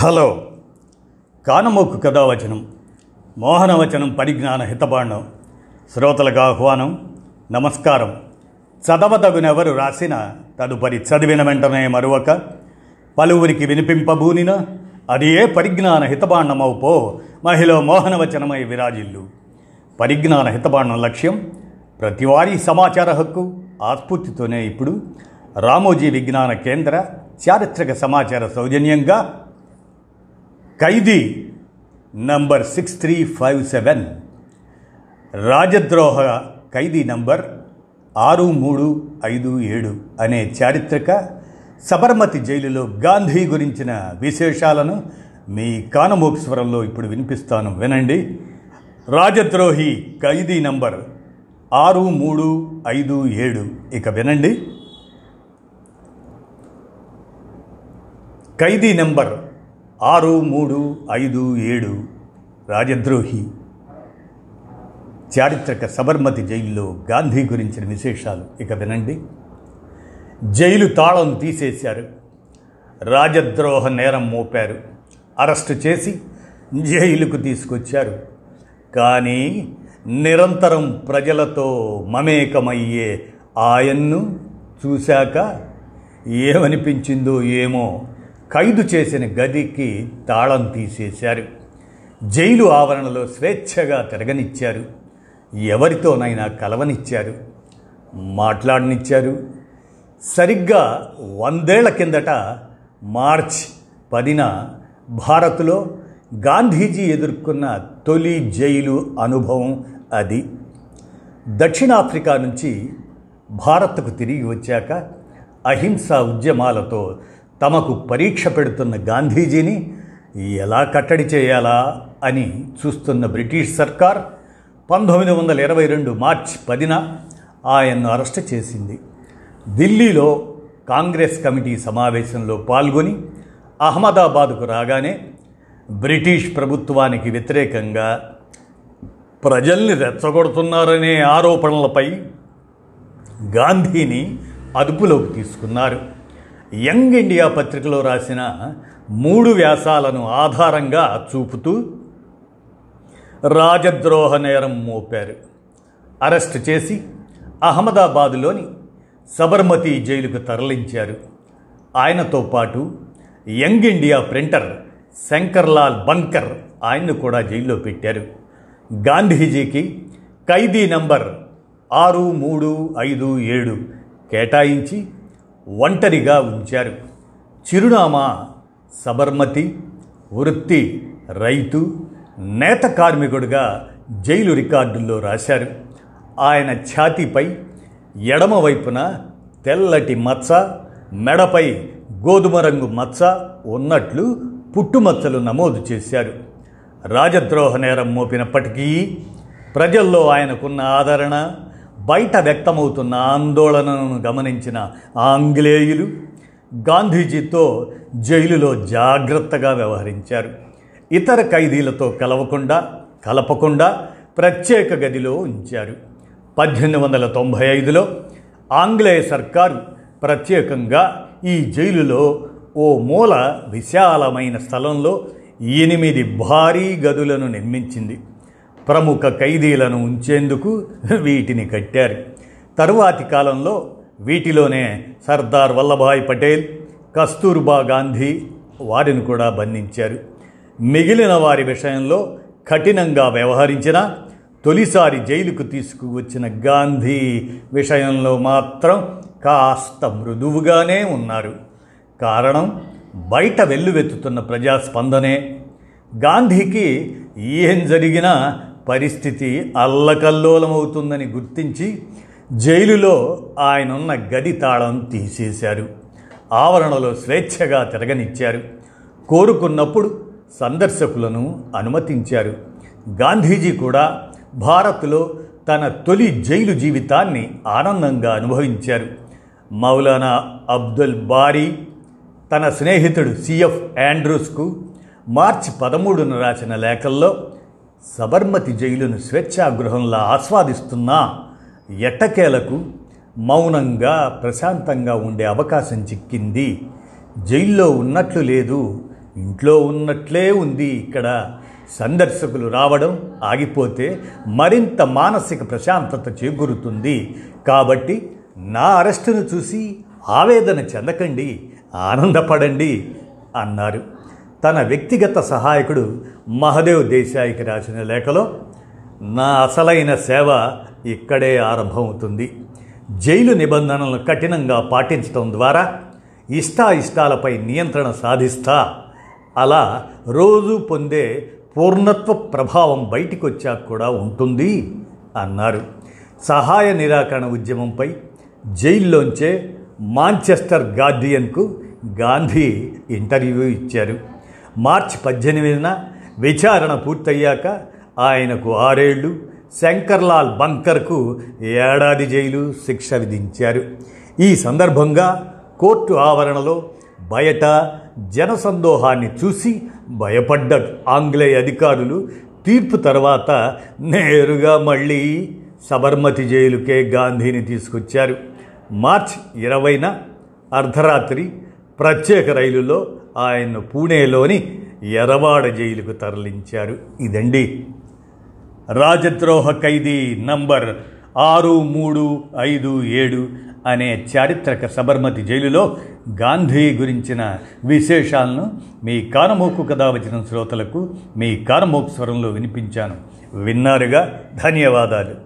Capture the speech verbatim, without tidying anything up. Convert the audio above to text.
Hello కానమోకు కథావచనం మోహనవచనం పరిజ్ఞాన హితబాండం శ్రోతలకు ఆహ్వానం, నమస్కారం. చదవదగునెవరు రాసిన తదుపరి చదివిన వెంటనే మరొక పలువురికి వినిపింపబూనిన అది ఏ పరిజ్ఞాన హితబాండమవుపో మహిళ మోహనవచనమై విరాజిల్లు. పరిజ్ఞాన హితబాండం లక్ష్యం ప్రతివారీ సమాచార హక్కు. ఆ స్ఫూర్తితోనే ఇప్పుడు రామోజీ విజ్ఞాన కేంద్ర చారిత్రక సమాచార సౌజన్యంగా ఖైదీ number six three five seven రాజద్రోహ ఖైదీ నంబర్ ఆరు మూడు ఐదు ఏడు అనే చారిత్రక సబర్మతి జైలులో గాంధీ గురించిన విశేషాలను మీ కానమోకు స్వరంలో ఇప్పుడు వినిపిస్తాను, వినండి. రాజద్రోహి ఖైదీ నంబర్ ఆరు మూడు ఐదు ఏడు, ఇక వినండి. ఖైదీ నంబర్ ఆరు మూడు ఐదు ఏడు రాజద్రోహి. చారిత్రక సబర్మతి జైలులో గాంధీ గురించిన విశేషాలు, ఇక వినండి. జైలు తాళం తీసేశారు, రాజద్రోహ నేరం మోపారు, అరెస్టు చేసి జైలుకు తీసుకొచ్చారు. కానీ నిరంతరం ప్రజలతో మమేకమయ్యే ఆయన్ను చూశాక ఏమనిపించిందో ఏమో, ఖైదు చేసిన గదికి తాళం తీసేశారు, జైలు ఆవరణలో స్వేచ్ఛగా తిరగనిచ్చారు, ఎవరితోనైనా కలవనిచ్చారు, మాట్లాడనిచ్చారు. సరిగ్గా వందేళ్ల కిందట మార్చ్ పదిన భారత్లో గాంధీజీ ఎదుర్కొన్న తొలి జైలు అనుభవం అది. దక్షిణాఫ్రికా నుంచి భారత్కు తిరిగి వచ్చాక అహింసా ఉద్యమాలతో తమకు పరీక్ష పెడుతున్న గాంధీజీని ఎలా కట్టడి చేయాలా అని చూస్తున్న బ్రిటిష్ సర్కార్ పంతొమ్మిది వందల ఇరవై రెండు మార్చి పదిన ఆయన్ను అరెస్ట్ చేసింది. ఢిల్లీలో కాంగ్రెస్ కమిటీ సమావేశంలో పాల్గొని అహ్మదాబాద్కు రాగానే బ్రిటిష్ ప్రభుత్వానికి వ్యతిరేకంగా ప్రజల్ని రెచ్చగొడుతున్నారనే ఆరోపణలపై గాంధీని అదుపులోకి తీసుకున్నారు. యంగ్ ఇండియా పత్రికలో రాసిన మూడు వ్యాసాలను ఆధారంగా చూపుతూ రాజద్రోహ నేరం మోపారు. అరెస్టు చేసి అహ్మదాబాదులోని సబర్మతి జైలుకు తరలించారు. ఆయనతో పాటు young India printer Shankarlal Banker ఆయన్ను కూడా జైల్లో పెట్టారు. గాంధీజీకి ఖైదీ నంబర్ ఆరు మూడు ఐదు ఏడు కేటాయించి ఒంటరిగా ఉంచారు. చిరునామా సబర్మతి, వృత్తి రైతు, నేత కార్మికుడిగా జైలు రికార్డుల్లో రాశారు. ఆయన ఛాతీపై ఎడమవైపున తెల్లటి మచ్చ, మెడపై గోధుమ రంగు మచ్చ ఉన్నట్లు పుట్టుమచ్చలు నమోదు చేశారు. రాజద్రోహ నేరం మోపినప్పటికీ ప్రజల్లో ఆయనకున్న ఆదరణ, బయట వ్యక్తమవుతున్న ఆందోళనను గమనించిన ఆంగ్లేయులు గాంధీజీతో జైలులో జాగ్రత్తగా వ్యవహరించారు. ఇతర ఖైదీలతో కలవకుండా కలపకుండా ప్రత్యేక గదిలో ఉంచారు. పద్దెనిమిది వందల తొంభై ఐదులో ఆంగ్లేయ సర్కారు ప్రత్యేకంగా ఈ జైలులో ఓ మూల విశాలమైన స్థలంలో ఎనిమిది భారీ గదులను నిర్మించింది. ప్రముఖ ఖైదీలను ఉంచేందుకు వీటిని కట్టారు. తరువాతి కాలంలో వీటిలోనే సర్దార్ వల్లభాయ్ పటేల్, కస్తూర్బా గాంధీ వారిని కూడా బంధించారు. మిగిలిన వారి విషయంలో కఠినంగా వ్యవహరించిన తొలిసారి జైలుకు తీసుకువచ్చిన గాంధీ విషయంలో మాత్రం కాస్త మృదువుగానే ఉన్నారు. కారణం బయట వెల్లువెత్తుతున్న ప్రజాస్పందనే. గాంధీకి ఏం జరిగినా పరిస్థితి అల్లకల్లోలమవుతుందని గుర్తించి జైలులో ఆయనున్న గది తాళం తీసేశారు. ఆవరణలో స్వేచ్ఛగా తిరగనిచ్చారు. కోరుకున్నప్పుడు సందర్శకులను అనుమతించారు. గాంధీజీ కూడా భారత్లో తన తొలి జైలు జీవితాన్ని ఆనందంగా అనుభవించారు. మౌలానా అబ్దుల్ బారి తన స్నేహితుడు సిఎఫ్ యాండ్రూస్కు మార్చి పదమూడున రాసిన లేఖల్లో సబర్మతి జైలును స్వేచ్ఛాగృహంలా ఆస్వాదిస్తున్నా ఎట్టకేలకు మౌనంగా ప్రశాంతంగా ఉండే అవకాశం చిక్కింది, జైల్లో ఉన్నట్లు లేదు, ఇంట్లో ఉన్నట్లే ఉంది. ఇక్కడ సందర్శకులు రావడం ఆగిపోతే మరింత మానసిక ప్రశాంతత చేకూరుతుంది. కాబట్టి నా అరెస్టును చూసి ఆవేదన చెందకండి, ఆనందపడండి అన్నారు తన వ్యక్తిగత సహాయకుడు మహదేవ్ దేశాయికి రాసిన లేఖలో. నా అసలైన సేవ ఇక్కడే ఆరంభమవుతుంది. జైలు నిబంధనలను కఠినంగా పాటించడం ద్వారా ఇష్టాయిష్టాలపై నియంత్రణ సాధిస్తా అలా రోజు పొందే పూర్ణత్వ ప్రభావం బయటికి వచ్చాక కూడా ఉంటుంది అన్నారు. సహాయ నిరాకరణ ఉద్యమంపై జైల్లోంచే మాంచెస్టర్ గార్డియన్కు గాంధీ ఇంటర్వ్యూ ఇచ్చారు. మార్చి పద్దెనిమిదిన విచారణ పూర్తయ్యాక ఆయనకు ఆరేళ్లు, శంకర్లాల్ బంకర్కు ఏడాది జైలు శిక్ష విధించారు. ఈ సందర్భంగా కోర్టు ఆవరణలో బయట జనసందోహాన్ని చూసి భయపడ్డ ఆంగ్లేయ అధికారులు తీర్పు తర్వాత నేరుగా మళ్ళీ సబర్మతి జైలుకే గాంధీని తీసుకొచ్చారు. మార్చి ఇరవైన అర్ధరాత్రి ప్రత్యేక రైలులో ఆయన్ను పూణేలోని ఎరవాడ జైలుకు తరలించారు. ఇదండి రాజద్రోహ ఖైదీ నంబర్ ఆరు మూడు ఐదు ఏడు అనే చారిత్రక సబర్మతి జైలులో గాంధీ గురించిన విశేషాలను మీ కానమోకు కథ వచ్చిన శ్రోతలకు మీ కానమోకు స్వరంలో వినిపించాను. విన్నారుగా, ధన్యవాదాలు.